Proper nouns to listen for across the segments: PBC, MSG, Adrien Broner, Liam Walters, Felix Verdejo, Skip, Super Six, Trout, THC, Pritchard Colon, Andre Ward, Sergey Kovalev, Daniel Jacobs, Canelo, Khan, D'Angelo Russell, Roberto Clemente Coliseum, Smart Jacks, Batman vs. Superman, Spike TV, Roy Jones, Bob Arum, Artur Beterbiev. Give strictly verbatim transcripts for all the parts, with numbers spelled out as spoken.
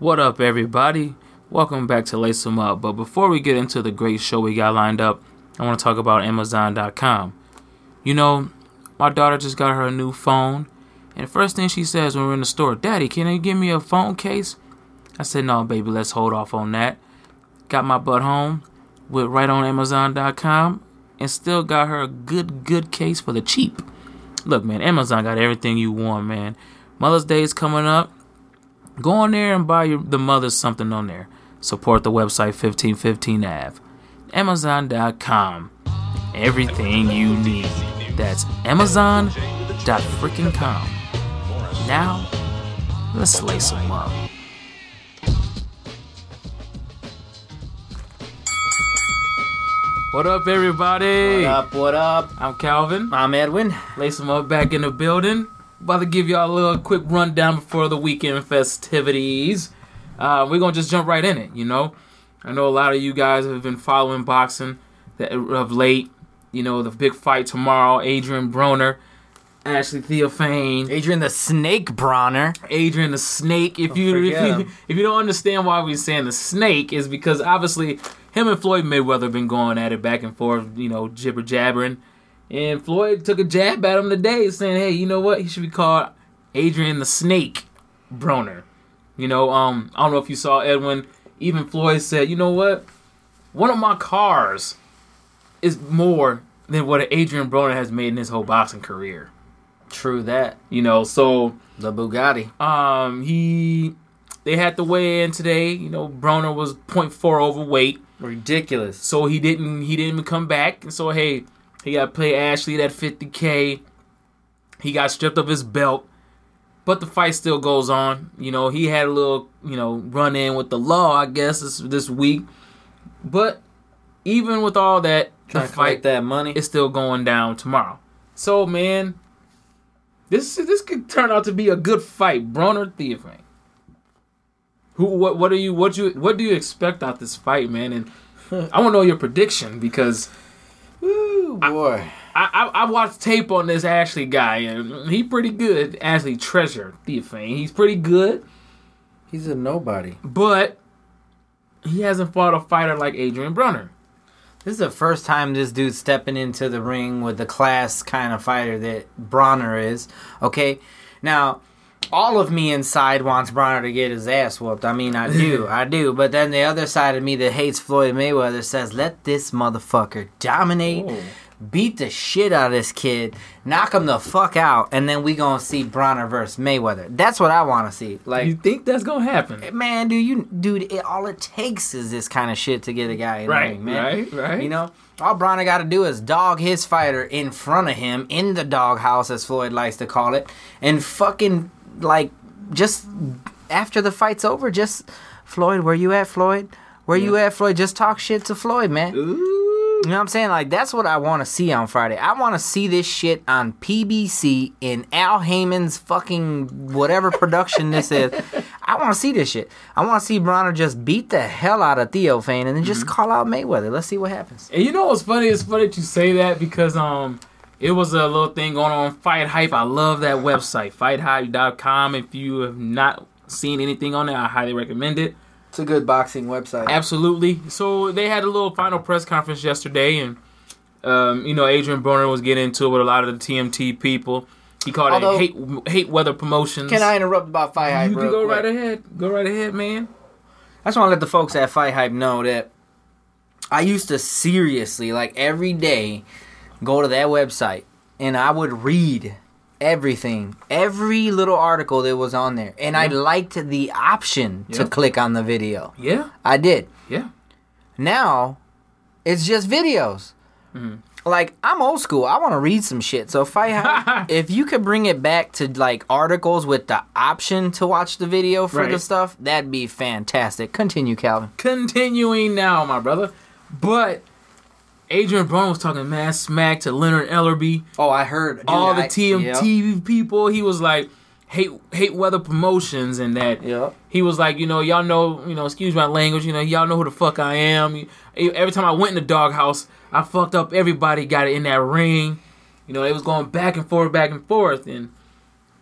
What up, everybody? Welcome back to Lace 'Em Up. But before we get into the great show we got lined up, I want to talk about Amazon dot com. You know, my daughter just got her a new phone, and the first thing she says when we're in the store, "Daddy, can you give me a phone case?" I said, "No, baby, let's hold off on that." Got my butt home, went right on Amazon dot com, and still got her a good, good case for the cheap. Look, man, Amazon got everything you want, man. Mother's Day is coming up. Go on there and buy your, the mothers something on there. Support the website fifteen fifteen Avenue. Amazon dot com. Everything you need. That's Amazon dot freaking com. Now, let's lace them up. What up, everybody? What up, what up? I'm Calvin. I'm Edwin. Lace them up back in the building. About to give y'all a little quick rundown before the weekend festivities. Uh, we're going to just jump right in it, you know. I know a lot of you guys have been following boxing of late. You know, the big fight tomorrow, Adrien Broner, Ashley Theophane. Adrien the Snake Broner. Adrien the Snake. If you, if you if you don't understand why we're saying the Snake, is because obviously him and Floyd Mayweather have been going at it back and forth, you know, jibber-jabbering. And Floyd took a jab at him today, saying, "Hey, you know what? He should be called Adrien the Snake Broner." You know, um, I don't know if you saw, Edwin. Even Floyd said, "You know what? One of my cars is more than what Adrien Broner has made in his whole boxing career." True that. You know, so the Bugatti. Um, he they had to weigh in today. You know, Broner was point four overweight. Ridiculous. So he didn't he didn't come back. And so hey. He got to play Ashley that fifty K. He got stripped of his belt. But the fight still goes on. You know, he had a little, you know, run-in with the law, I guess, this, this week. But even with all that, trying to fight that money, it's still going down tomorrow. So, man, this this could turn out to be a good fight. Broner Theophane. Who what what are you what you what do you expect out this fight, man? And I want to know your prediction, because Ooh, boy. I, I I watched tape on this Ashley guy, and he pretty good. Ashley Treasure Theophane. He's pretty good. He's a nobody. But he hasn't fought a fighter like Adrien Broner. This is the first time this dude's stepping into the ring with the class kind of fighter that Broner is. Okay? Now, all of me inside wants Broner to get his ass whooped. I mean, I do. I do. But then the other side of me that hates Floyd Mayweather says, let this motherfucker dominate, Ooh. beat the shit out of this kid, knock him the fuck out, and then we gonna see Broner versus Mayweather. That's what I want to see. Like, you think that's gonna happen? Man, dude, you, dude it, all it takes is this kind of shit to get a guy in right, the ring, man. Right, right, right. You know? All Broner got to do is dog his fighter in front of him, in the doghouse, as Floyd likes to call it, and fucking... Like, just after the fight's over, just, Floyd, where you at, Floyd? Where yeah. you at, Floyd? Just talk shit to Floyd, man. Ooh. You know what I'm saying? Like, that's what I want to see on Friday. I want to see this shit on P B C in Al Heyman's fucking whatever production this is. I want to see this shit. I want to see Broner just beat the hell out of Theophane and then just mm-hmm. call out Mayweather. Let's see what happens. And you know what's funny? It's funny that you say that because, um... it was a little thing going on Fight Hype. I love that website, fight hype dot com. If you have not seen anything on there, I highly recommend it. It's a good boxing website. Absolutely. So they had a little final press conference yesterday, and um, you know, Adrien Broner was getting into it with a lot of the T M T people. He called Although, it hate hate weather promotions. Can I interrupt about Fight Hype? You can go quick. right ahead. Go right ahead, man. I just want to let the folks at Fight Hype know that I used to seriously, like every day, go to that website, and I would read everything, every little article that was on there. And yeah. I liked the option yeah. to click on the video. Yeah. I did. Yeah. Now, it's just videos. Mm-hmm. Like, I'm old school. I want to read some shit. So if, I, if you could bring it back to, like, articles with the option to watch the video for right. the stuff, that'd be fantastic. Continue, Calvin. Continuing now, my brother. But... Adrien Broner was talking mad smack to Leonard Ellerbe. Oh, I heard. Dude, all the T M T I, yep. people. He was like, hate hate weather promotions and that. Yep. He was like, you know, y'all know, you know, excuse my language, you know, y'all know who the fuck I am. Every time I went in the doghouse, I fucked up everybody, got it in that ring. You know, it was going back and forth, back and forth. And,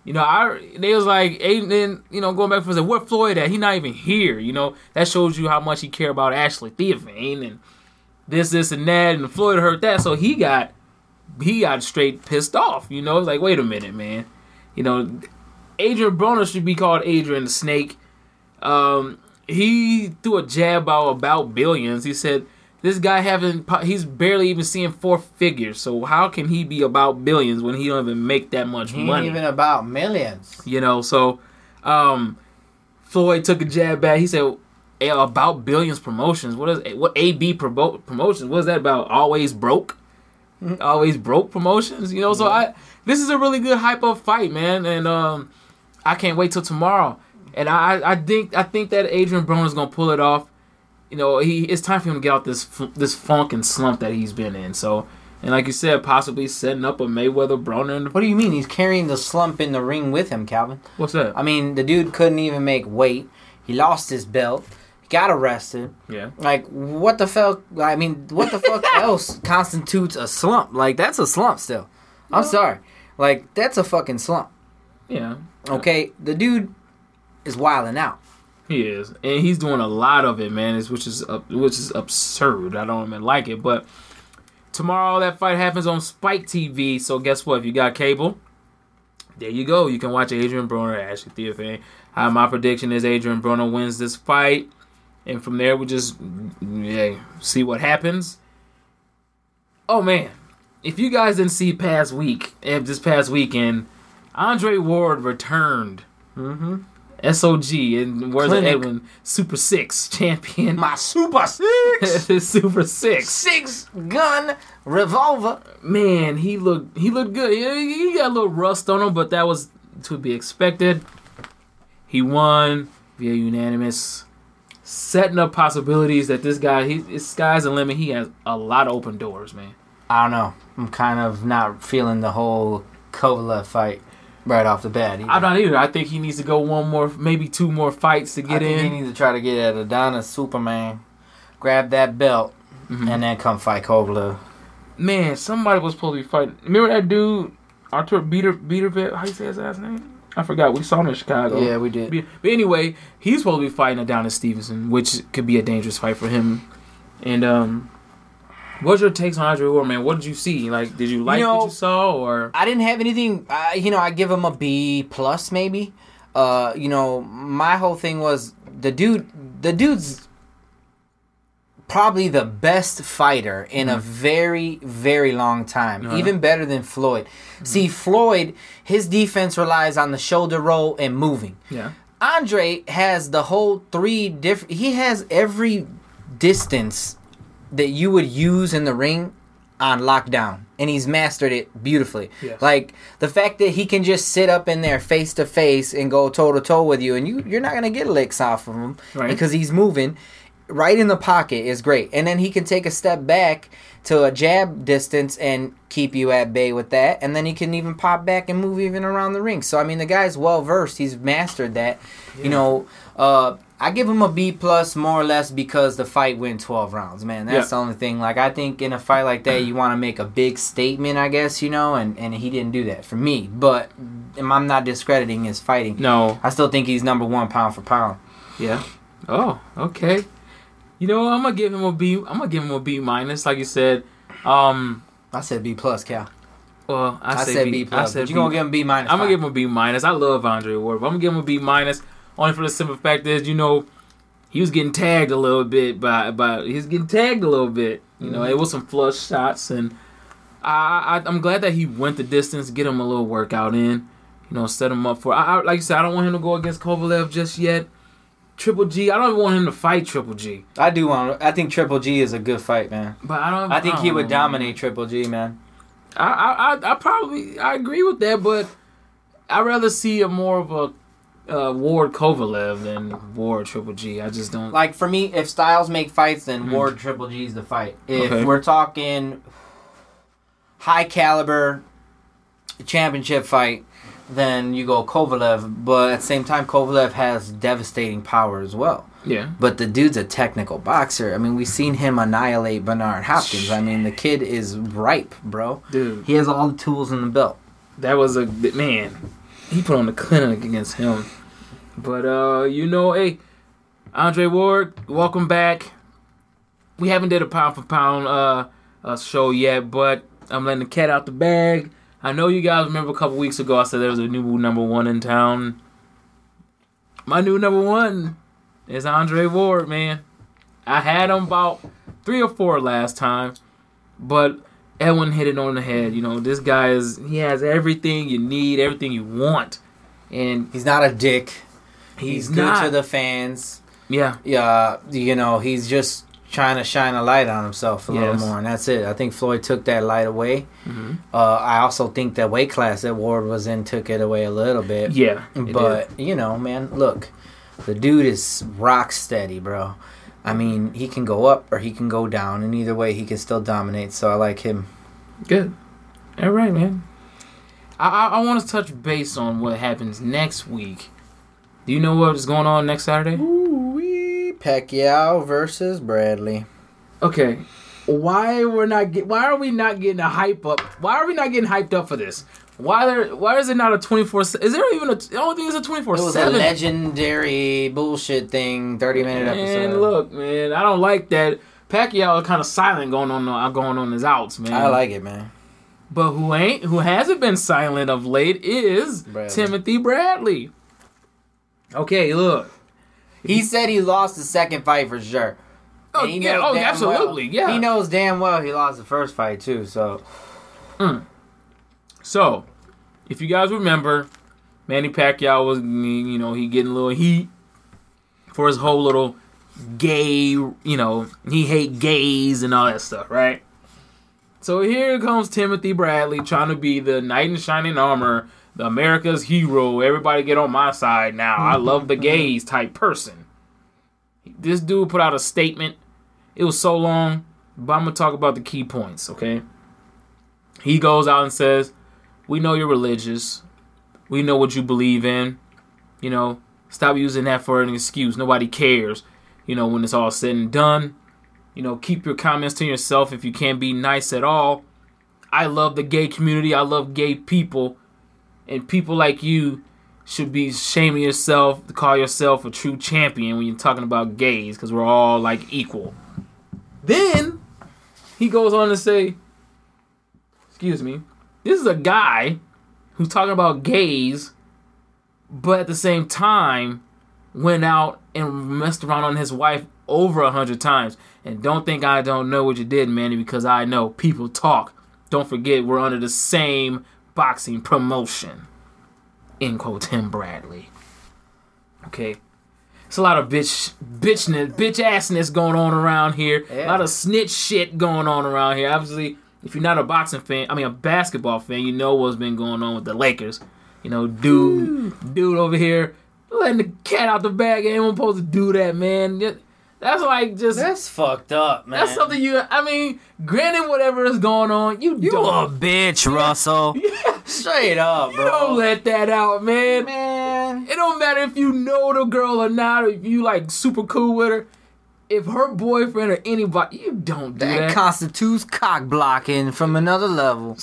You know, I they was like, Aiden, you know, going back for a second, where Floyd at? He not even here, you know. That shows you how much he care about Ashley Theophane and this, this, and that. And Floyd heard that, so he got he got straight pissed off, you know. It's like, wait a minute, man. You know, Adrien Broner should be called Adrien the Snake. Um, he threw a jab about, about billions. He said, this guy haven't, he's barely even seeing four figures. So how can he be about billions when he don't even make that much he money? He ain't even about millions. You know, so um, Floyd took a jab back. He said, hey, about billions promotions. What is what A B promo, promotions? What is that about? Always broke? Mm-hmm. Always broke promotions? You know, so yeah. I this is a really good hype up fight, man. And um, I can't wait till tomorrow. And I, I think I think that Adrien Broner is going to pull it off. You know, he it's time for him to get out this this funk and slump that he's been in. So, and like you said, possibly setting up a Mayweather Broner. In the- what do you mean? He's carrying the slump in the ring with him, Calvin. What's that? I mean, the dude couldn't even make weight. He lost his belt. He got arrested. Yeah. Like, what the fuck? I mean, what the fuck else constitutes a slump? Like, that's a slump still. I'm yeah. sorry. Like, that's a fucking slump. Yeah. Okay? The dude is wilding out. He is, and he's doing a lot of it, man. It's, which is uh, which is absurd. I don't even like it, but tomorrow that fight happens on Spike T V. So guess what? If you got cable, there you go. You can watch Adrien Broner, Ashley Theophane. Uh, my prediction is Adrien Broner wins this fight, and from there we just yeah, see what happens. Oh man, if you guys didn't see past week, this past weekend, Andre Ward returned. Mm-hmm. S O G and where's the Edwin Super Six champion? My Super Six, Super Six, six gun revolver. Man, he looked he looked good. He, he got a little rust on him, but that was to be expected. He won via unanimous, setting up possibilities that this guy, he his sky's the limit. He has a lot of open doors, man. I don't know. I'm kind of not feeling the whole Kovalev fight. Right off the bat. Either. I'm not either. I think he needs to go one more, maybe two more fights to get in. I think in. He needs to try to get at Adonis Superman, grab that belt, mm-hmm. and then come fight Kovalev. Man, somebody was supposed to be fighting. Remember that dude, Artur Beterbiev? How you say his last name? I forgot. We saw him in Chicago. Yeah, we did. But anyway, he's supposed to be fighting Adonis Stevenson, which could be a dangerous fight for him. And um... what's your takes on Andre Ward, man? What did you see? Like, did you like you know, what you saw? Or I didn't have anything. I, you know, I give him a B plus, maybe. Uh, you know, my whole thing was the dude. The dude's probably the best fighter in mm-hmm. a very, very long time. Uh-huh. Even better than Floyd. Mm-hmm. See, Floyd, his defense relies on the shoulder roll and moving. Yeah. Andre has the whole three different. He has every distance that you would use in the ring on lockdown, and he's mastered it beautifully. Yes. Like the fact that he can just sit up in there face to face and go toe to toe with you, and you you're not gonna get licks off of him right. because he's moving right in the pocket is great, and then he can take a step back to a jab distance and keep you at bay with that, and then he can even pop back and move even around the ring. So I mean, the guy's well versed. He's mastered that. Yeah. You know. Uh, I give him a B plus more or less because the fight went twelve rounds, man. That's yeah. the only thing. Like I think in a fight like that, you want to make a big statement, I guess, you know, and, and he didn't do that for me. But I'm not discrediting his fighting. No, I still think he's number one pound for pound. Yeah. Oh, okay. You know, I'm gonna give him a B. I'm gonna give him a B minus, like you said. Um, I said B plus, Cal. Well, I, I said B, B plus. I said but you B, gonna give him B minus? I'm gonna give him a B minus. I love Andre Ward, but I'm gonna give him a B minus. Only for the simple fact is, you know, he was getting tagged a little bit by by he was getting tagged a little bit. You know, mm-hmm. it was some flush shots, and I, I I'm glad that he went the distance, get him a little workout in, you know, set him up for. I, I like you said, I don't want him to go against Kovalev just yet. Triple G, I don't even want him to fight Triple G. I do want. I think Triple G is a good fight, man. But I don't. I think I don't he would know, dominate man. Triple G, man. I I I probably I agree with that, but I'd rather see a more of a. Uh, Ward Kovalev than Ward Triple G. I just don't like. For me, if styles make fights, then mm-hmm. Ward Triple G is the fight. If okay. we're talking high caliber championship fight, then you go Kovalev. But at the same time, Kovalev has devastating power as well. Yeah. But the dude's a technical boxer. I mean, we've seen him annihilate Bernard Hopkins. Shit. I mean, the kid is ripe, bro. Dude, he has all the tools in the belt. That was a man. he put on the clinic against him. But, uh, you know, hey, Andre Ward, welcome back. We haven't did a pound-for-pound uh, uh, show yet, but I'm letting the cat out the bag. I know you guys remember a couple weeks ago I said there was a new number one in town. My new number one is Andre Ward, man. I had him about three or four last time, but Edwin hit it on the head. You know, this guy is, he has everything you need, everything you want. And he's not a dick. He's, he's good not. to the fans. Yeah. Yeah. You know, he's just trying to shine a light on himself a yes. little more, and that's it. I think Floyd took that light away. Mm-hmm. Uh, I also think that weight class that Ward was in took it away a little bit. Yeah, but you know, man, look, the dude is rock steady, bro. I mean, he can go up or he can go down, and either way, he can still dominate. So I like him. Good. All right, man. I I, I want to touch base on what happens next week. Do you know what is going on next Saturday? Ooh-wee. Pacquiao versus Bradley. Okay, why we're not get, why are we not getting a hype up? Why are we not getting hyped up for this? Why there? Why is it not a twenty four? Is there even a? I don't think it's a twenty four seven. It was seven. A legendary bullshit thing, thirty minute episode. And look, man, I don't like that. Pacquiao is kind of silent going on going on his outs, man. I like it, man. But who ain't? Who hasn't been silent of late is Bradley. Timothy Bradley. Okay, look. He said he lost the second fight for sure. Oh, yeah, oh absolutely, well. yeah. He knows damn well he lost the first fight, too, so. Mm. So, if you guys remember, Manny Pacquiao was, you know, he getting a little heat for his whole little gay, you know, he hate gays and all that stuff, right? So here comes Timothy Bradley trying to be the knight in shining armor, America's hero, everybody get on my side now. I love the gays type person. This dude put out a statement. It was so long, but I'm going to talk about the key points, okay? He goes out and says, we know you're religious. We know what you believe in. You know, stop using that for an excuse. Nobody cares, you know, when it's all said and done. You know, keep your comments to yourself if you can't be nice at all. I love the gay community. I love gay people. And people like you should be shaming yourself to call yourself a true champion when you're talking about gays, because we're all, like, equal. Then he goes on to say, excuse me, this is a guy who's talking about gays, but at the same time went out and messed around on his wife over a hundred times. And don't think I don't know what you did, Manny, because I know people talk. Don't forget, we're under the same boxing promotion, end quote. Tim Bradley. Okay, it's a lot of bitch, bitchness, bitch assness going on around here. Yeah. A lot of snitch shit going on around here. Obviously, if you're not a boxing fan, I mean a basketball fan, you know what's been going on with the Lakers. You know, dude, Ooh. dude over here letting the cat out the bag. Ain't one supposed to do that, man. Just, That's like just... That's fucked up, man. That's something you... I mean, granted, whatever is going on, you, you don't... a bitch, Russell. Yeah. Straight up, bro. You don't let that out, man. Man. It don't matter if you know the girl or not, or if you, like, super cool with her. If her boyfriend or anybody... You don't do that. That constitutes cock-blocking from another level.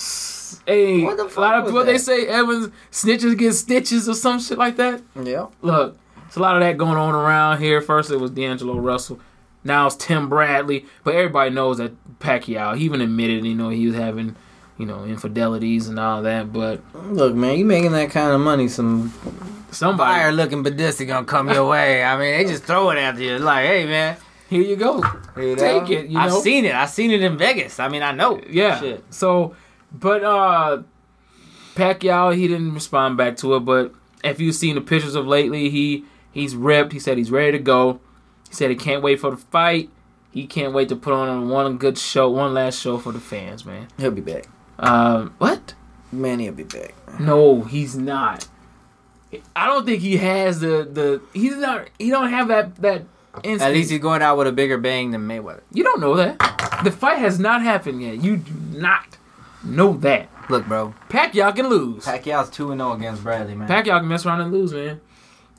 Hey, what the fuck a lot of people, that? They say, Evans, snitches get stitches or some shit like that. Yeah. Look. There's a lot of that going on around here. First it was D'Angelo Russell. Now it's Tim Bradley. But everybody knows that Pacquiao, he even admitted, you know, he was having, you know, infidelities and all that. But look, man, you making that kind of money, some somebody fire looking badistic gonna come your way. I mean, they just throw it after you. Like, hey man, here you go. You Take know? it. You I've know? seen it. I've seen it in Vegas. I mean, I know. Yeah. Shit. So but uh Pacquiao, he didn't respond back to it, but if you've seen the pictures of lately, he He's ripped. He said he's ready to go. He said he can't wait for the fight. He can't wait to put on one good show, one last show for the fans, man. He'll be back. Um, what? Man, he'll be back. No, he's not. I don't think he has the... the he's not. He don't have that... that instinct. At least he's going out with a bigger bang than Mayweather. You don't know that. The fight has not happened yet. You do not know that. Look, bro. Pacquiao can lose. Pacquiao's two and oh against Bradley, man. Pacquiao can mess around and lose, man.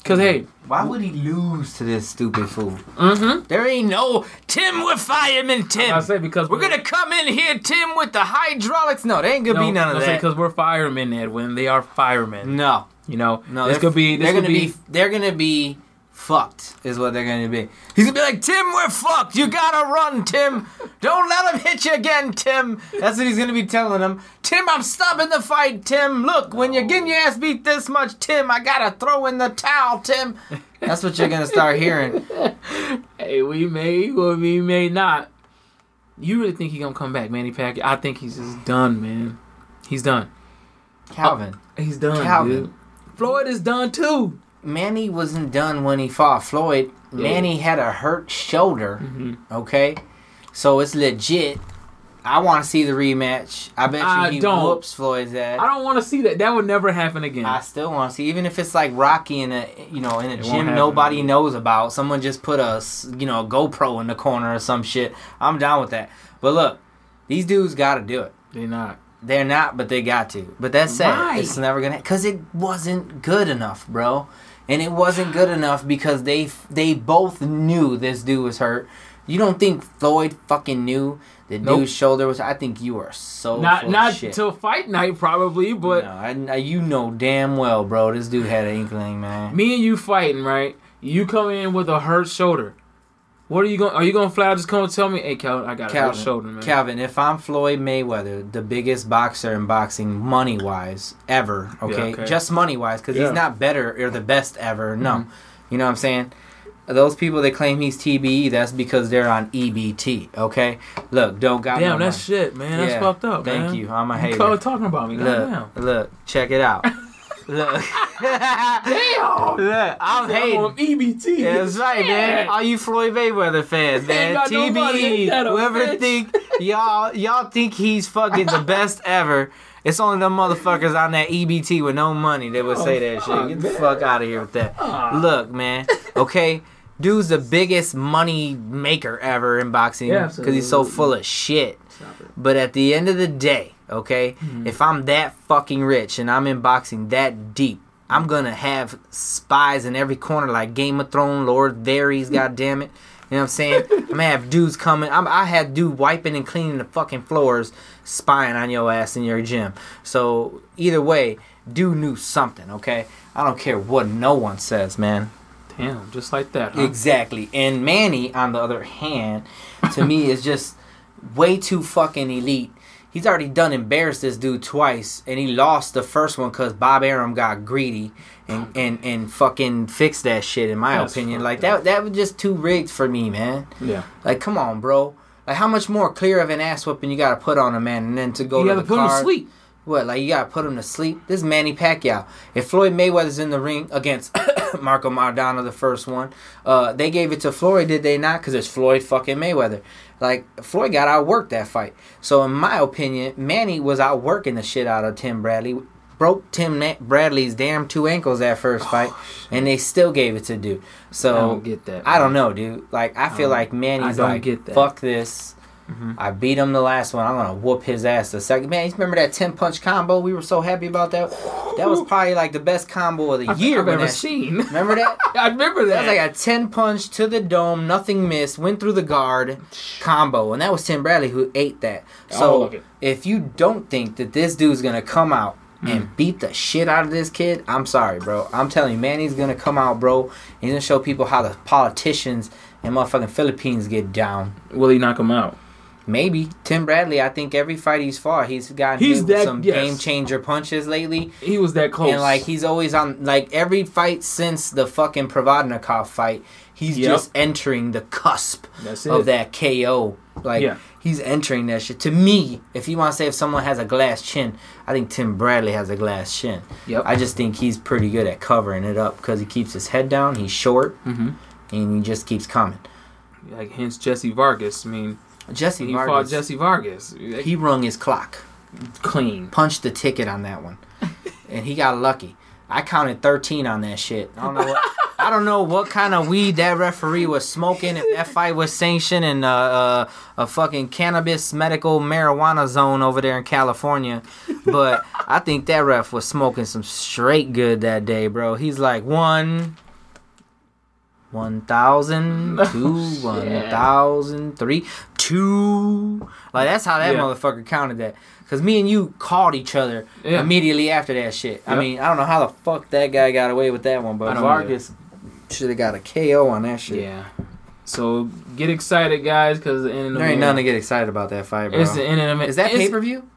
Cause hey, why would he lose to this stupid fool? Mm-hmm. There ain't no Tim with fireman Tim. I say because we're, we're gonna come in here, Tim, with the hydraulics. No, there ain't gonna no, be none of that. Because we're firemen, Edwin. They are firemen. No, You know, no, this could be. This they're gonna be, be. They're gonna be fucked. Is what they're gonna be. He's gonna be like, Tim, we're fucked. You gotta run, Tim. Don't let him hit you again, Tim. That's what he's gonna be telling him. Tim, I'm stopping the fight, Tim. Look, when you're getting your ass beat this much, Tim, I gotta throw in the towel, Tim. That's what you're gonna start hearing. Hey, we may or we may not. You really think he's gonna come back, Manny Pacquiao? I think he's just done, man. He's done. Calvin. Oh, he's done, Calvin. Dude. Floyd is done, too. Manny wasn't done when he fought Floyd. Yeah. Manny had a hurt shoulder, mm-hmm. okay? So it's legit. I want to see the rematch. I bet you I he don't. whoops Floyd's ass. I don't want to see that. That would never happen again. I still want to see. Even if it's like Rocky in a, you know, in a it gym nobody again. knows about. Someone just put a, you know, a GoPro in the corner or some shit. I'm down with that. But look, these dudes got to do it. They're not. They're not, but they got to. But that's sad. Right. It's never gonna because it wasn't good enough, bro. And it wasn't good enough because they they both knew this dude was hurt. You don't think Floyd fucking knew the nope. dude's shoulder was? I think you are so not full not of shit. till fight night probably, but no, I, I, you know damn well, bro. This dude had an inkling, man. Me and you fighting, right? You come in with a hurt shoulder. What are you going? Are you going to flat out just come and tell me, hey, Calvin, I got Calvin, a hurt shoulder, man. Calvin, if I'm Floyd Mayweather, the biggest boxer in boxing, money wise ever, okay, yeah, okay. just money wise, because yeah. he's not better or the best ever. No, mm-hmm. you know what I'm saying? Those people that claim he's T B E, that's because they're on E B T. Okay, look, don't got damn no that's shit, man. That's yeah, fucked up. Thank man. you. I'm a hater. You're talking about me. Look, damn. look, check it out. Look. Damn. Look, I'm hating. On E B T. Yeah, that's right, man. All you Floyd Mayweather fans, man. T B E. No whoever bitch. think y'all y'all think he's fucking the best ever. It's only them motherfuckers on that E B T with no money that would oh, say that fuck, shit. Get man. the fuck out of here with that. Uh. Look, man. Okay. Dude's the biggest money maker ever in boxing because yeah, he's so full of shit. But at the end of the day, okay, mm-hmm. if I'm that fucking rich and I'm in boxing that deep, I'm going to have spies in every corner like Game of Thrones, Lord Varys, goddammit. You know what I'm saying? I'm going to have dudes coming. I'm, I had dude wiping and cleaning the fucking floors, spying on your ass in your gym. So either way, dude knew something, okay? I don't care what no one says, man. Damn, just like that, huh? Exactly. And Manny, on the other hand, to me is just way too fucking elite. He's already done embarrassed this dude twice, and he lost the first one because Bob Arum got greedy and, and, and fucking fixed that shit, in my That's opinion. Like, that, that was just too rigged for me, man. Yeah. Like, come on, bro. Like, how much more clear of an ass whooping you got to put on a man and then to go you to the car? You got to put him to sleep. What, like you got to put him to sleep? This is Manny Pacquiao. If Floyd Mayweather's in the ring against Marco Maradona, the first one, uh, they gave it to Floyd, did they not? Because it's Floyd fucking Mayweather. Like, Floyd got outworked that fight. So, in my opinion, Manny was outworking the shit out of Tim Bradley. Broke Tim Bradley's damn two ankles that first fight, oh, and they still gave it to dude. So, I don't get that. Man. I don't know, dude. Like, I feel um, like Manny's like, fuck this. Mm-hmm. I beat him the last one. I'm going to whoop his ass the second. Man, you remember that ten-punch combo? We were so happy about that. That was probably like the best combo of the I year. I've ever that, seen. Remember that? I remember that. That was like a ten-punch to the dome, nothing missed, went through the guard combo. And that was Tim Bradley who ate that. So if you don't think that this dude's going to come out mm. and beat the shit out of this kid, I'm sorry, bro. I'm telling you, Manny's going to come out, bro. And he's going to show people how the politicians in motherfucking Philippines get down. Will he knock him out? Maybe. Tim Bradley, I think every fight he's fought, he's gotten he's hit that, with some yes. game-changer punches lately. He was that close. And, like, he's always on, like, every fight since the fucking Provodnikov fight, he's yep. just entering the cusp That's of it. that K O. Like, yeah. he's entering that shit. To me, if you want to say if someone has a glass chin, I think Tim Bradley has a glass chin. Yep. I just think he's pretty good at covering it up because he keeps his head down, he's short, mm-hmm. and he just keeps coming. Like, hence Jesse Vargas, I mean... Jesse he Vargas. fought Jesse Vargas. He rung his clock. Clean. Punched the ticket on that one. And he got lucky. I counted thirteen on that shit. I don't know what, I don't know what kind of weed that referee was smoking. If that fight was sanctioned in uh, uh, a fucking cannabis medical marijuana zone over there in California. But I think that ref was smoking some straight good that day, bro. He's like, one... one thousand, two, one thousand, three, two. Like, that's how that yeah. motherfucker counted that. Because me and you called each other yeah. immediately after that shit. Yep. I mean, I don't know how the fuck that guy got away with that one, but Vargas should have got a K O on that shit. Yeah. So, get excited, guys, because the end of the There ain't nothing to get excited about that fight, bro. It's the end of the Is that it's, pay-per-view?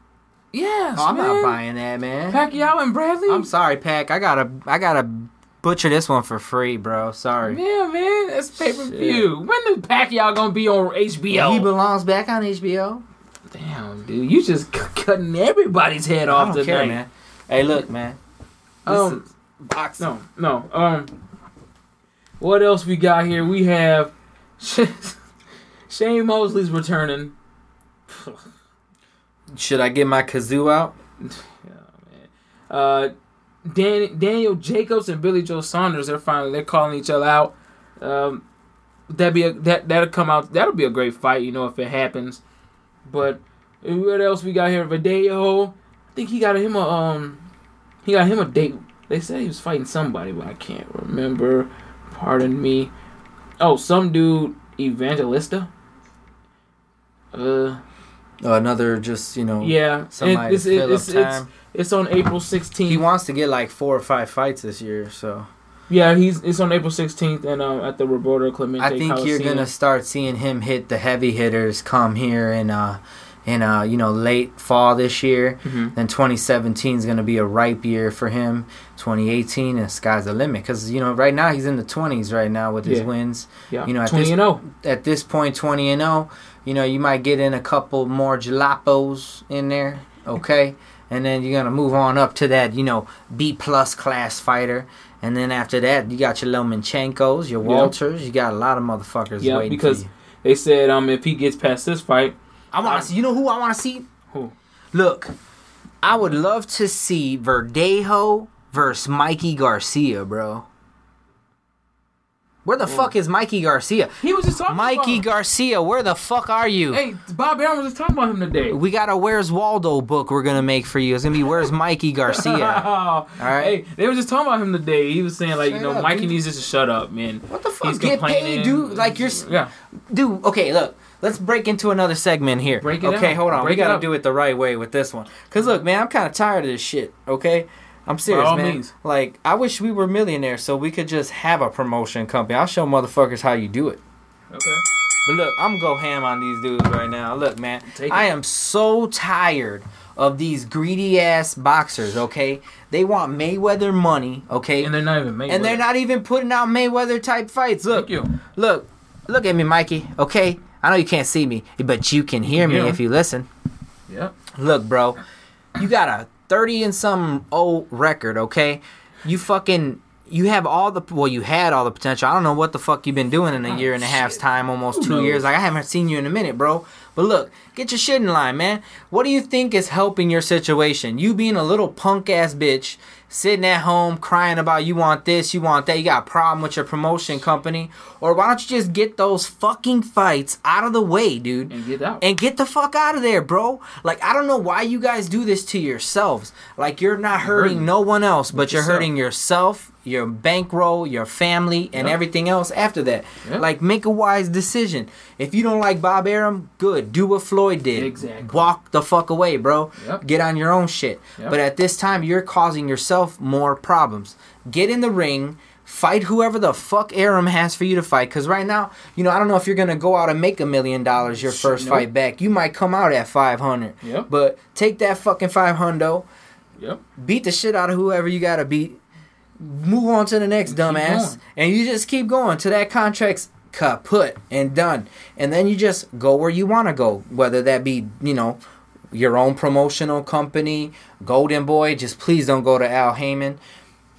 Yes, oh, I'm man. not buying that, man. Pacquiao and Bradley? I'm sorry, Pac. I gotta, I gotta butcher this one for free, bro. Sorry. Yeah, man. That's pay-per-view. When is Pacquiao gonna be on H B O? He belongs back on H B O. Damn, dude. You just c- cutting everybody's head off I don't today. Care, man. Hey, look, man. This um, is boxing. No, no. Um, what else we got here? We have... Shane Mosley's returning. Should I get my kazoo out? Oh, man. Uh, Dan- Daniel Jacobs and Billy Joe Saunders. They're finally they're calling each other out. Um, that be a, that that'll come out. That'll be a great fight, you know, if it happens. But what else we got here? Verdejo. I think he got him a um, he got him a date. They said he was fighting somebody, but I can't remember. Pardon me. Oh, some dude, Evangelista. Uh, another just, you know, yeah, somebody it's, fill it's, up it's, time. It's, it's on April sixteenth. He wants to get like four or five fights this year, so. Yeah, he's it's on April sixteenth and um, at the Roberto Clemente Coliseum. I think Coliseum. You're going to start seeing him hit the heavy hitters come here in, uh, in uh, you know, late fall this year. Mm-hmm. Then twenty seventeen is going to be a ripe year for him. twenty eighteen and the sky's the limit because you know right now he's in the twenties right now with his yeah. wins. Yeah, you know at twenty this, and zero at this point, twenty and zero. You know you might get in a couple more jalapenos in there, okay, and then you're gonna move on up to that you know B plus class fighter, and then after that you got your Lomachenko's, your Walters, yep. you got a lot of motherfuckers yep, waiting because for you. They said um if he gets past this fight, I want to see. You know who I want to see? Who? Look, I would love to see Verdejo versus Mikey Garcia, bro. Where the yeah. fuck is Mikey Garcia? He was just talking Mikey about Mikey Garcia, where the fuck are you? Hey, Bob Arum was just talking about him today. We got a Where's Waldo book we're going to make for you. It's going to be Where's Mikey Garcia? All right. Hey, they were just talking about him today. He was saying, like, shut you know, up, Mikey dude. Needs just to shut up, man. What the fuck? He's Get paid, dude. Like, you're... Yeah. Dude, okay, look. Let's break into another segment here. Break it okay, up. Okay, hold on. Break we got to do it the right way with this one. Because, look, man, I'm kind of tired of this shit, okay? I'm serious, man. Means. Like, I wish we were millionaires so we could just have a promotion company. I'll show motherfuckers how you do it. Okay. But look, I'm going to go ham on these dudes right now. Look, man, I am so tired of these greedy-ass boxers, okay? They want Mayweather money, okay? And they're not even Mayweather. And they're not even putting out Mayweather-type fights. Look, Thank you. Look, look at me, Mikey, okay? I know you can't see me, but you can hear me yeah. if you listen. Yeah. Look, bro, you got a thirty and some old record, okay? You fucking, you have all the, well, you had all the potential. I don't know what the fuck you've been doing in a oh, year and a shit. half's time, almost two Ooh. years. Like, I haven't seen you in a minute, bro. But look, get your shit in line, man. What do you think is helping your situation? You being a little punk-ass bitch, sitting at home crying about you want this, you want that, you got a problem with your promotion company. Or why don't you just get those fucking fights out of the way, dude? And get out. And get the fuck out of there, bro. Like, I don't know why you guys do this to yourselves. Like, you're not hurting, hurting no one else, but you're yourself. hurting yourself, your bankroll, your family, and yep. everything else after that. Yep. Like, make a wise decision. If you don't like Bob Arum, good. Do what Floyd did. Exactly. Walk the fuck away, bro. Yep. Get on your own shit. Yep. But at this time, you're causing yourself more problems. Get in the ring, fight whoever the fuck Arum has for you to fight, because right now, you know, I don't know if you're going to go out and make a million dollars your first nope. fight back. You might come out at five hundred, yep. but take that fucking five hundred, yep. beat the shit out of whoever you got to beat, move on to the next dumbass, and you just keep going till that contract's kaput and done, and then you just go where you want to go, whether that be, you know, your own promotional company, Golden Boy. Just please don't go to Al Heyman.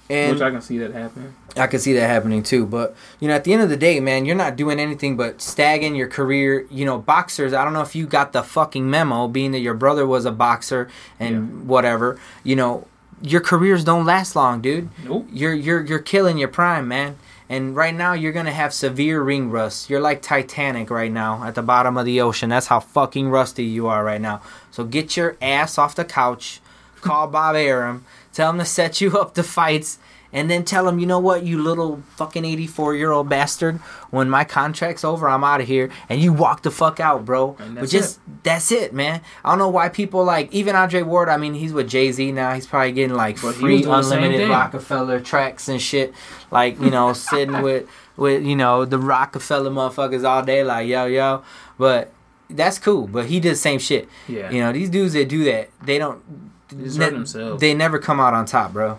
And which I can see that happening. I can see that happening too. But, you know, at the end of the day, man, you're not doing anything but staggering your career. You know, boxers, I don't know if you got the fucking memo, being that your brother was a boxer and yeah. whatever. You know, your careers don't last long, dude. Nope. You're, you're, you're killing your prime, man. And right now, you're going to have severe ring rust. You're like Titanic right now at the bottom of the ocean. That's how fucking rusty you are right now. So get your ass off the couch. Call Bob Arum. Tell him to set you up the fights and then tell him, you know what, you little fucking eighty-four-year-old bastard, when my contract's over, I'm out of here, and you walk the fuck out, bro. And that's but just, it. That's it, man. I don't know why people, like, even Andre Ward, I mean, he's with Jay-Z now. He's probably getting, like, but free, unlimited Rockefeller tracks and shit. Like, you know, sitting with, with, you know, the Rockefeller motherfuckers all day, like, yo, yo. But that's cool, but he did the same shit. Yeah. You know, these dudes that do that, they don't... They hurt themselves. They never come out on top, bro.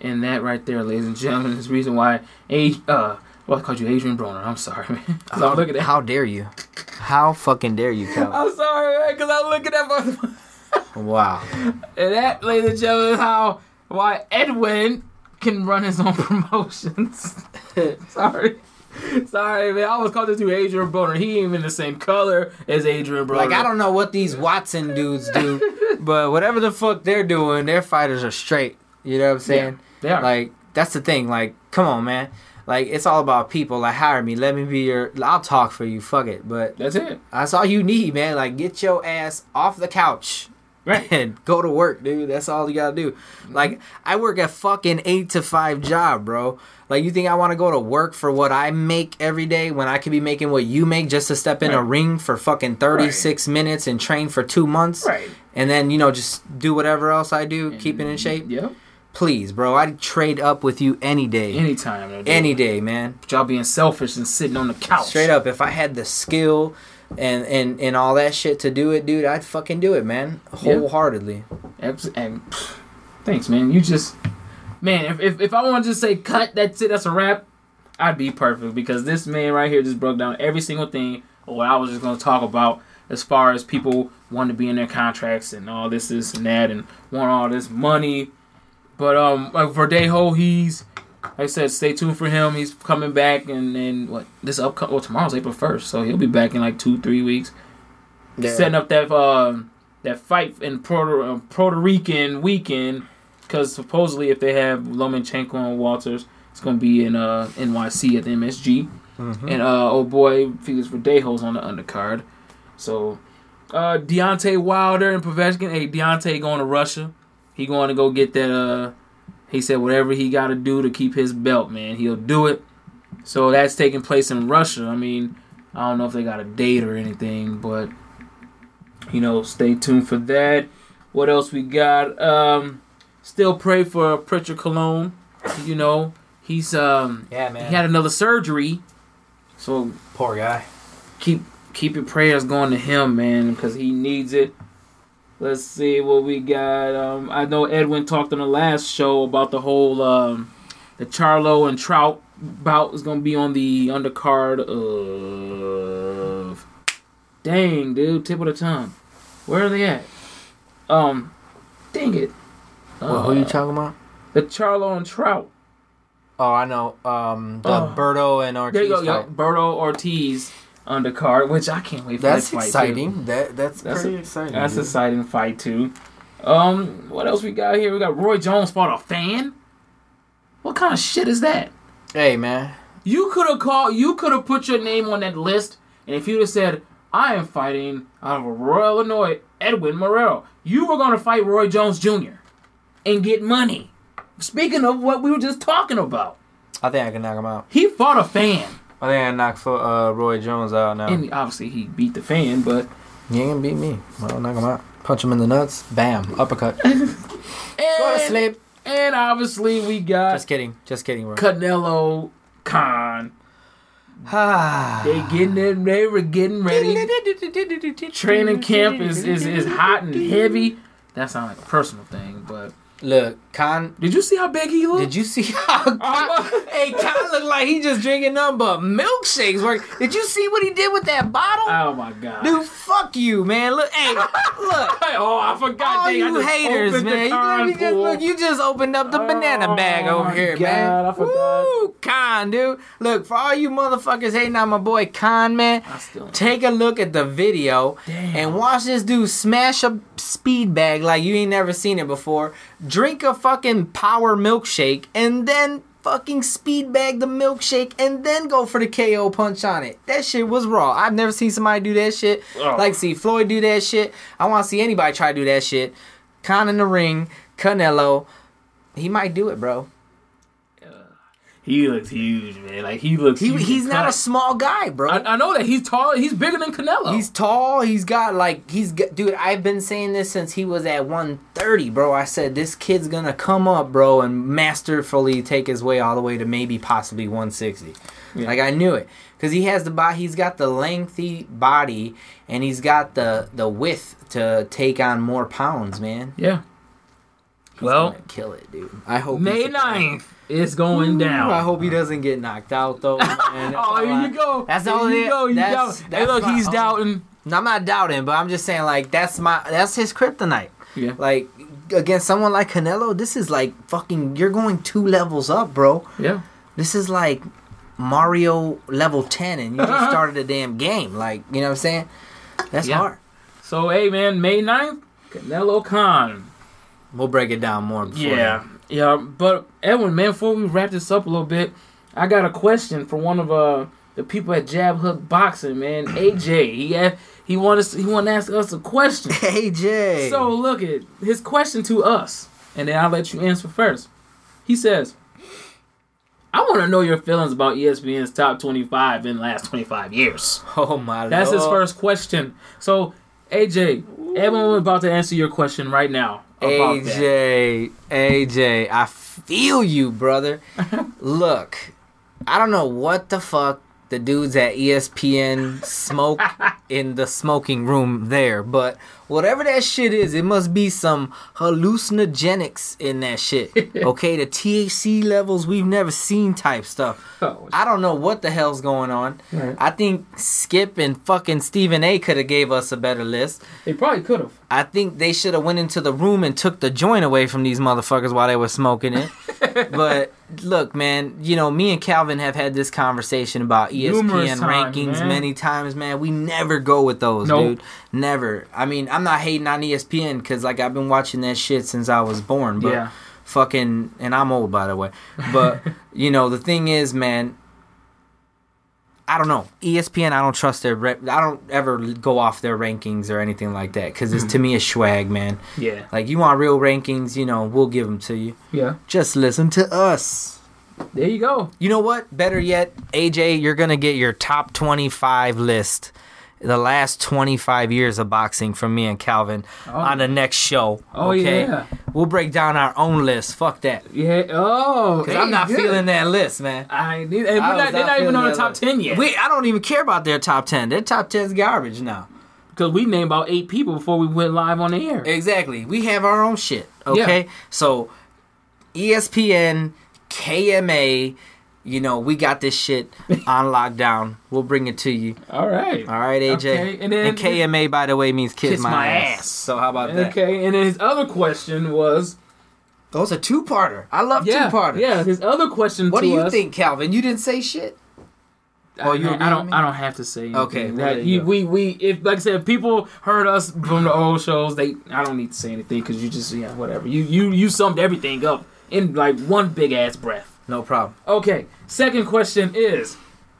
And that right there, ladies and gentlemen, is the reason why a uh well I called you Adrien Broner. I'm sorry, man. Cause I look at that. How dare you? How fucking dare you, Cal? I'm sorry, man, because I look at that motherfucker. Wow. And that, ladies and gentlemen, is how why Edwin can run his own promotions. Sorry. Sorry, man. I always called this dude Adrien Broner. He ain't even the same color as Adrien Broner. Like, I don't know what these Watson dudes do, but whatever the fuck they're doing, their fighters are straight. You know what I'm saying? Yeah, they are. Like, that's the thing. Like, come on, man. Like, it's all about people. Like, hire me. Let me be your... I'll talk for you. Fuck it. But... That's it. That's all you need, man. Like, get your ass off the couch. Right. And go to work, dude. That's all you gotta do. Like, I work a fucking eight to five job, bro. Like, you think I want to go to work for what I make every day when I could be making what you make just to step in right. a ring for fucking thirty-six right. minutes and train for two months? Right. And then, you know, just do whatever else I do, and keep it in shape? Yep. Please, bro. I'd trade up with you any day. Anytime. No any day, man. But y'all being selfish and sitting on the couch. Straight up. If I had the skill... And, and and all that shit to do it, dude, I'd fucking do it, man. Wholeheartedly. Yep. And thanks, man. You just... Man, if, if if I wanted to say cut, that's it, that's a wrap, I'd be perfect. Because this man right here just broke down every single thing of what I was just going to talk about as far as people wanting to be in their contracts and all this, this, and that, and want all this money. But, um, like Verdejo, he's... Like I said, stay tuned for him. He's coming back, and then what? This upcoming, well, tomorrow's April first, so he'll be back in like two, three weeks. Yeah. Setting up that uh, that fight in Puerto, uh, Puerto Rican weekend, because supposedly if they have Lomachenko and Walters, it's going to be in uh, N Y C at the M S G. Mm-hmm. And uh, oh boy, Felix Verdejo's on the undercard. So uh, Deontay Wilder and Povetkin. Hey, Deontay going to Russia. He going to go get that. Uh, He said whatever he got to do to keep his belt, man, he'll do it. So that's taking place in Russia. I mean, I don't know if they got a date or anything, but, you know, stay tuned for that. What else we got? Um, still pray for Pritchard Colon. You know, he's um, yeah, man. He had another surgery. So poor guy. Keep keep your prayers going to him, man, because he needs it. Let's see what we got. Um, I know Edwin talked on the last show about the whole um, the Charlo and Trout bout is going to be on the undercard of... Dang, dude. Tip of the tongue. Where are they at? Um, Dang it. What, uh, who are you talking about? The Charlo and Trout. Oh, I know. Um, the oh. Berto and Ortiz. There you go. Yeah. Berto, Ortiz. Undercard, which I can't wait for. That's this fight exciting. Too. That that's, that's pretty a, exciting. That's an exciting fight too. Um, what else we got here? We got Roy Jones fought a fan. What kind of shit is that? Hey, man, you could have called. You could have put your name on that list, and if you'd have said, "I am fighting out of Royal Illinois, Edwin Morrell," you were going to fight Roy Jones Junior and get money. Speaking of what we were just talking about, I think I can knock him out. He fought a fan. I think I knocked uh, Roy Jones out now. And obviously he beat the fan, but... He ain't gonna beat me. I'll knock him out. Punch him in the nuts. Bam. Uppercut. and, Go to sleep. And obviously we got... Just kidding. Just kidding, Roy. Canelo, Khan. they getting in, They were getting ready. Training camp is, is, is hot and heavy. That sounds like a personal thing, but... Look, Khan... Did you see how big he looked? Did you see how... Khan, hey, Khan looked like he just drinking nothing but milkshakes. Like, did you see what he did with that bottle? Oh, my God. Dude, fuck you, man. Look, hey, look. oh, I forgot. All you haters, man. You just, look, you just opened up the oh, banana bag over here, God, man. I forgot. Woo, Khan, dude. Look, for all you motherfuckers hating on my boy Khan, man, still... take a look at the video. Damn. And watch this dude smash a speed bag like you ain't never seen it before. Drink a fucking power milkshake and then fucking speed bag the milkshake and then go for the K O punch on it. That shit was raw. I've never seen somebody do that shit. Oh. Like, see Floyd do that shit. I want to see anybody try to do that shit. Khan in the ring, Canelo. He might do it, bro. He looks huge, man. Like, he looks he, huge. He's not cut. a small guy, bro. I, I know that. He's tall. He's bigger than Canelo. He's tall. He's got, like, he's got, dude, I've been saying this since he was at one thirty, bro. I said, this kid's going to come up, bro, and masterfully take his way all the way to maybe possibly one sixty. Yeah. Like, I knew it. Because he has the body. He's got the lengthy body, and he's got the, the width to take on more pounds, man. Yeah. He's well, gonna kill it, dude. I hope May ninth is going Ooh, down. I hope he doesn't get knocked out, though. Man. Oh, here I, you go. That's all it is. Go. That's, that's hey, look, my, he's oh, doubting. No, I'm not doubting, but I'm just saying, like, that's my that's his kryptonite. Yeah. Like, against someone like Canelo, this is like fucking. You're going two levels up, bro. Yeah. This is like Mario level ten, and you just started a damn game. Like, you know what I'm saying? That's yeah. hard. So, hey, man, May ninth, Canelo Khan. We'll break it down more. Before yeah, then. yeah. But Edwin, man, before we wrap this up a little bit, I got a question for one of uh, the people at Jab Hook Boxing, man. A J, he had, he wanted he wanted to ask us a question. A J. So look at his question to us, and then I'll let you answer first. He says, "I want to know your feelings about E S P N's top twenty-five in the last twenty-five years." Oh my! That's Lord. His first question. So A J, Ooh. Edwin, we're about to answer your question right now. A J, that. A J, I feel you, brother. Look, I don't know what the fuck the dudes at E S P N smoke in the smoking room there, but whatever that shit is, it must be some hallucinogenics in that shit. Okay, the T H C levels we've never seen type stuff. Oh, I don't know what the hell's going on. Right. I think Skip and fucking Stephen A could have gave us a better list. They probably could have. I think they should have went into the room and took the joint away from these motherfuckers while they were smoking it. But look, man, you know, me and Calvin have had this conversation about E S P N time, rankings man. many times, man. We never go with those, nope. dude. Never. I mean, I'm not hating on E S P N because, like, I've been watching that shit since I was born. But yeah. fucking, and I'm old, by the way. But, you know, the thing is, man, I don't know. E S P N, I don't trust their rep. I don't ever go off their rankings or anything like that because it's, mm. to me, a swag, man. Yeah. Like, you want real rankings, you know, we'll give them to you. Yeah. Just listen to us. There you go. You know what? Better yet, A J, you're going to get your top twenty-five list, the last twenty-five years of boxing from me and Calvin oh. on the next show. Oh, okay? yeah. We'll break down our own list. Fuck that. Yeah. Oh. Because I'm not good. feeling that list, man. I ain't either. They're not, not even on the top list. ten yet. We, I don't even care about their top ten. Their top ten is garbage now. Because we named about eight people before we went live on the air. Exactly. We have our own shit. Okay? Yeah. So, E S P N, K M A... You know, we got this shit on lockdown. We'll bring it to you. All right. All right, A J. Okay. And, then, and K M A, by the way, means kiss, kiss my, my ass. ass. So how about that? Okay, and then his other question was... Those are two-parter. I love yeah, two-parters. Yeah, his other question what to us... What do you us, think, Calvin? You didn't say shit? Oh, I, you I don't. Me? I don't have to say anything. Okay. Well, that, you, we we if like I said, if people heard us from the old shows. They I don't need to say anything because you just yeah whatever you you you summed everything up in like one big ass breath. No problem. Okay, second question is,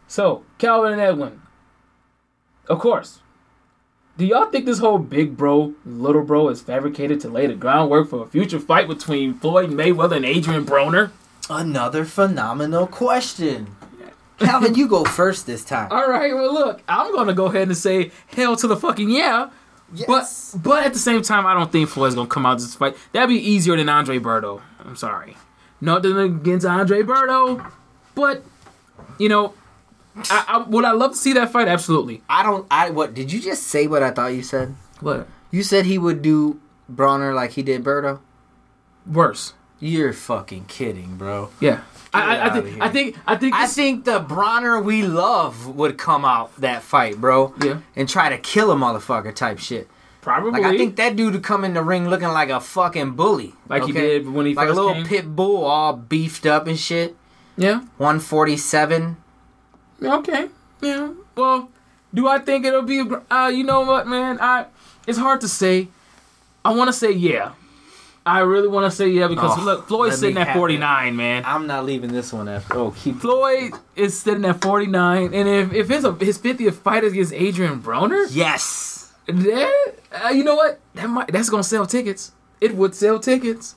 so, Calvin and Edwin, of course, do y'all think this whole big bro, little bro is fabricated to lay the groundwork for a future fight between Floyd Mayweather and Adrien Broner? Another phenomenal question. Calvin, you go first this time. All right, well, look, I'm going to go ahead and say hell to the fucking yeah. Yes. But, but at the same time, I don't think Floyd's going to come out of this fight. That'd be easier than Andre Berto. I'm sorry. Nothing against Andre Berto, but you know, I, I, would I love to see that fight? Absolutely. I don't. I what did you just say? What I thought you said. What you said he would do Broner like he did Berto? Worse. You're fucking kidding, bro. Yeah. I, I, think, I think. I think. I think the Broner we love would come out that fight, bro. Yeah. And try to kill a motherfucker type shit. Probably. Like, I think that dude would come in the ring looking like a fucking bully. Like okay? he did when he like first came. Like a little pit bull all beefed up and shit. Yeah. one forty-seven. Okay. Yeah. Well, do I think it'll be... Uh, you know what, man? I. It's hard to say. I want to say yeah. I really want to say yeah because, oh, look, Floyd's sitting at forty-nine, man. I'm not leaving this one after. Oh, keep... Floyd is sitting at forty-nine. And if, if his, his fiftieth fight is against Adrien Broner... Yes. That, uh, you know what? That might, that's going to sell tickets. It would sell tickets.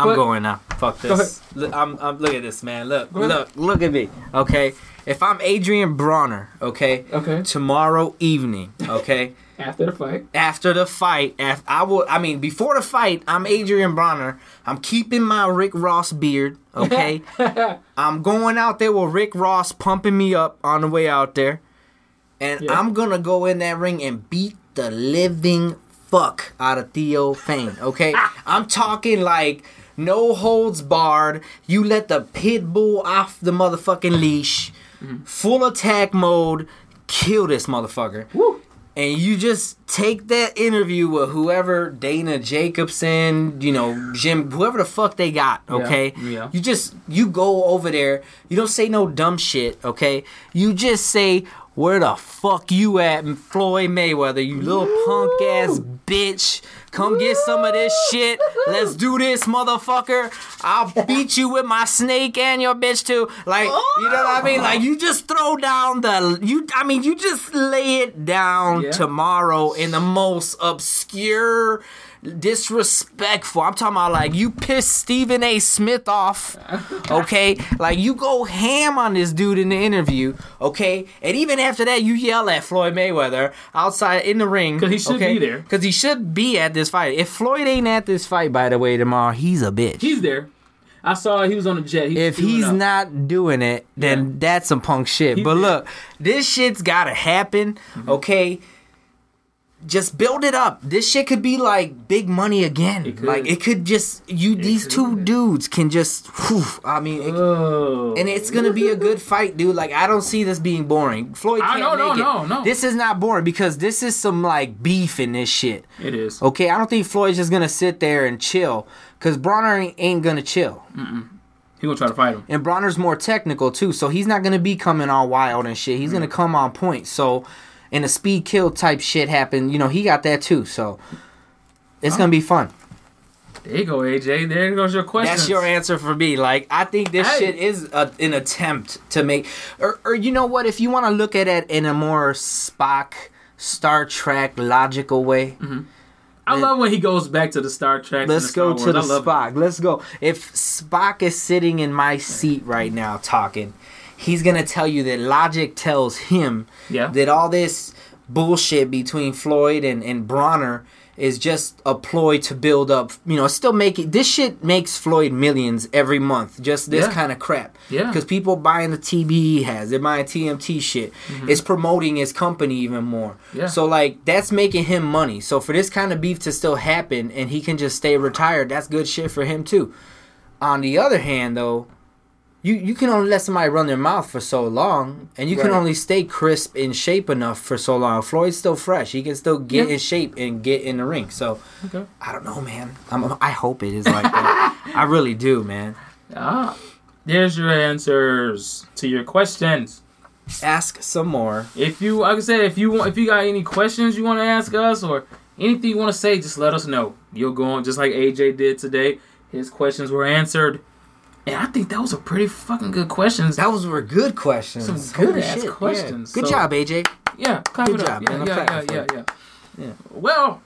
I'm but, going now. Fuck this. I'm, I'm, look at this, man. Look, look, look at me. Okay, if I'm Adrien Broner, okay, okay, tomorrow evening, okay, after the fight, after the fight, after, I will. I mean, before the fight, I'm Adrien Broner. I'm keeping my Rick Ross beard, okay. I'm going out there with Rick Ross pumping me up on the way out there, and yeah. I'm gonna go in that ring and beat the living fuck out of Theophane, okay. I'm talking like. No holds barred. You let the pit bull off the motherfucking leash. Mm-hmm. Full attack mode. Kill this motherfucker. Woo. And you just take that interview with whoever, Dana Jacobson, you know, Jim, whoever the fuck they got, okay? Yeah. Yeah. You just, you go over there. You don't say no dumb shit, okay? You just say, where the fuck you at, Floyd Mayweather, you little punk ass bitch. Come get some of this shit. Let's do this, motherfucker. I'll beat you with my snake and your bitch too. Like, you know what I mean? Like, you just throw down the you. I mean, you just lay it down yeah. tomorrow in the most obscure, disrespectful. I'm talking about like you piss Stephen A. Smith off, okay? Like you go ham on this dude in the interview, okay? And even after that, you yell at Floyd Mayweather outside in the ring because he should okay? be there. Because he should be at this fight. If Floyd ain't at this fight, by the way, tomorrow, he's a bitch. He's there. I saw he was on the jet. He if he's up. Not doing it, then yeah. that's some punk shit. He's but there. Look, this shit's gotta happen, mm-hmm. okay? Just build it up. This shit could be like big money again. It like it could just you. It these could. Two dudes can just. Whew, I mean, it, oh. and it's gonna be a good fight, dude. Like I don't see this being boring. Floyd can't I, no, make no, it. No, no, no. This is not boring because this is some like beef in this shit. It is. Okay, I don't think Floyd's just gonna sit there and chill because Broner ain't, ain't gonna chill. Mm-mm. He gonna try to fight him. And Broner's more technical too, so he's not gonna be coming all wild and shit. He's mm. gonna come on point. So. And a speed kill type shit happened. You know, he got that too. So, it's oh. going to be fun. There you go, A J. There goes your question. That's your answer for me. Like, I think this hey. shit is a, an attempt to make... Or, or you know what? If you want to look at it in a more Spock, Star Trek logical way... Mm-hmm. I love when he goes back to the Star Trek. Let's go to the Spock. It. Let's go. If Spock is sitting in my seat right now talking... He's going to tell you that logic tells him yeah. that all this bullshit between Floyd and, and Broner is just a ploy to build up. You know, still make it, this shit makes Floyd millions every month. Just this yeah. kind of crap. Yeah. Because people buying the T B he has. They're buying T M T shit. Mm-hmm. It's promoting his company even more. Yeah. So, like, that's making him money. So, for this kind of beef to still happen and he can just stay retired, that's good shit for him, too. On the other hand, though... You you can only let somebody run their mouth for so long, and you right. can only stay crisp in shape enough for so long. Floyd's still fresh; he can still get yeah. in shape and get in the ring. So, okay. I don't know, man. I'm, I hope it is like that. I really do, man. Ah, there's your answers to your questions. Ask some more. If you, like I said, if you want, if you got any questions you want to ask us or anything you want to say, just let us know. You'll go on just like A J did today. His questions were answered. And I think those were pretty fucking good questions. Those were good questions. Some good, good ass shit. questions. Yeah. Good so, job, A J. Yeah, clap good it up. Job, yeah, man. Yeah, yeah, yeah, yeah, yeah, yeah. Well,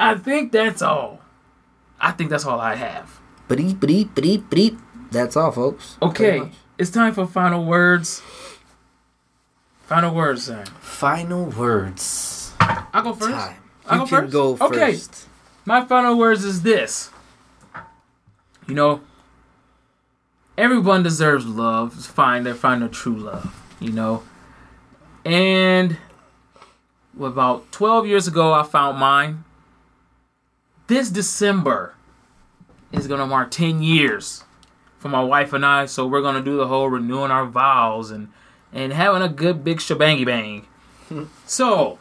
I think that's all. I think that's all I have. Beep, beep, beep, beep. That's all, folks. Okay, it's time for final words. Final words, then. Final words. I'll go first. Time. I'll go first. go first. Okay. My final words is this. You know... Everyone deserves love. Find their find their true love, you know. And about twelve years ago, I found mine. This December is gonna mark ten years for my wife and I. So we're gonna do the whole renewing our vows and and having a good big shebangy bang. So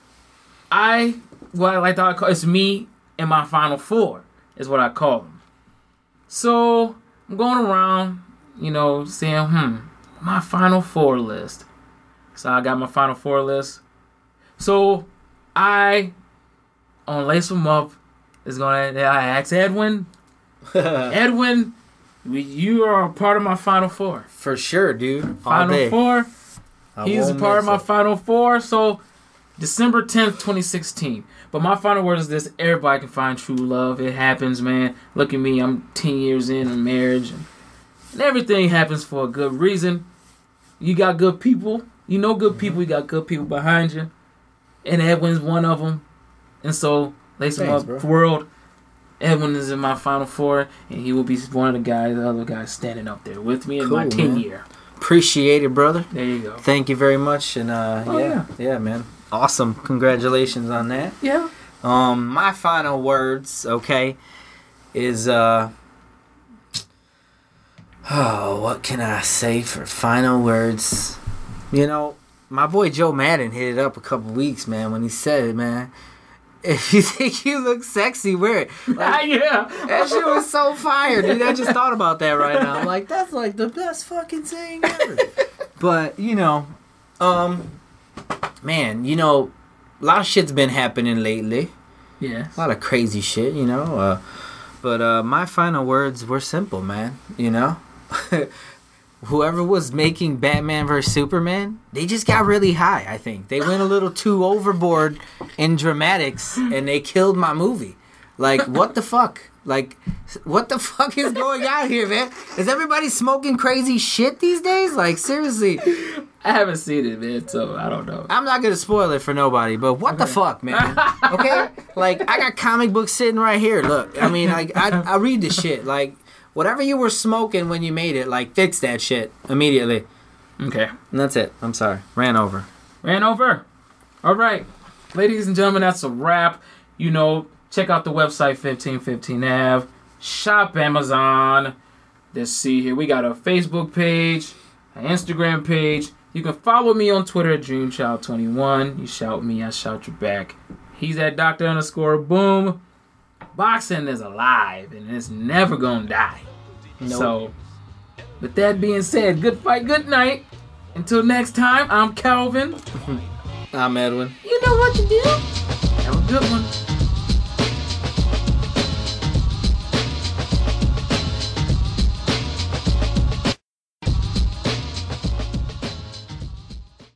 I what I like to call it's me and my final four is what I call them. So I'm going around. You know, saying, hmm, my final four list. So I got my final four list. So I, on Lace 'Em Up, is going to I ask Edwin. Edwin, you are a part of my final four. For sure, dude. Final four. He's a part of my final four. So December tenth, twenty sixteen. But my final word is this. Everybody can find true love. It happens, man. Look at me. I'm ten years in in marriage. And, and everything happens for a good reason. You got good people. You know good people. You got good people behind you. And Edwin's one of them. And so, lace him up, bro. World. Edwin is in my final four. And he will be one of the guys, the other guys standing up there with me in cool, my ten-year. Appreciate it, brother. There you go. Thank you very much. And uh, oh, yeah, yeah, yeah, man. Awesome. Congratulations on that. Yeah. Um, my final words, okay, is, uh, oh, what can I say for final words? You know, my boy Joe Madden hit it up a couple weeks, man, when he said it, man. If you think you look sexy, wear it. Like, yeah. That shit was so fire, dude. I just thought about that right now. I'm like, that's like the best fucking saying ever. But, you know, um, man, you know, a lot of shit's been happening lately. Yeah. A lot of crazy shit, you know. Uh, but uh, my final words were simple, man. You know? Whoever was making Batman versus Superman, they just got really high, I think. They went a little too overboard in dramatics, and they killed my movie. Like, what the fuck? Like, what the fuck is going on here, man? Is everybody smoking crazy shit these days? Like, seriously. I haven't seen it, man, so I don't know. I'm not going to spoil it for nobody, but what okay. the fuck, man? Okay? Like, I got comic books sitting right here. Look, I mean, like, I, I read the shit, like... Whatever you were smoking when you made it, like, fix that shit immediately. Okay. And that's it. I'm sorry. Ran over. Ran over. All right. Ladies and gentlemen, that's a wrap. You know, check out the website, fifteen fifteen Ave. Shop Amazon. Let's see here. We got a Facebook page, an Instagram page. You can follow me on Twitter at Dream Child twenty-one. You shout me, I shout you back. He's at Doctor Underscore Boom. Boxing is alive, and it's never gonna die. Nope. So, with that being said, good fight, good night. Until next time, I'm Calvin. I'm Edwin. You know what you do? Have a good one.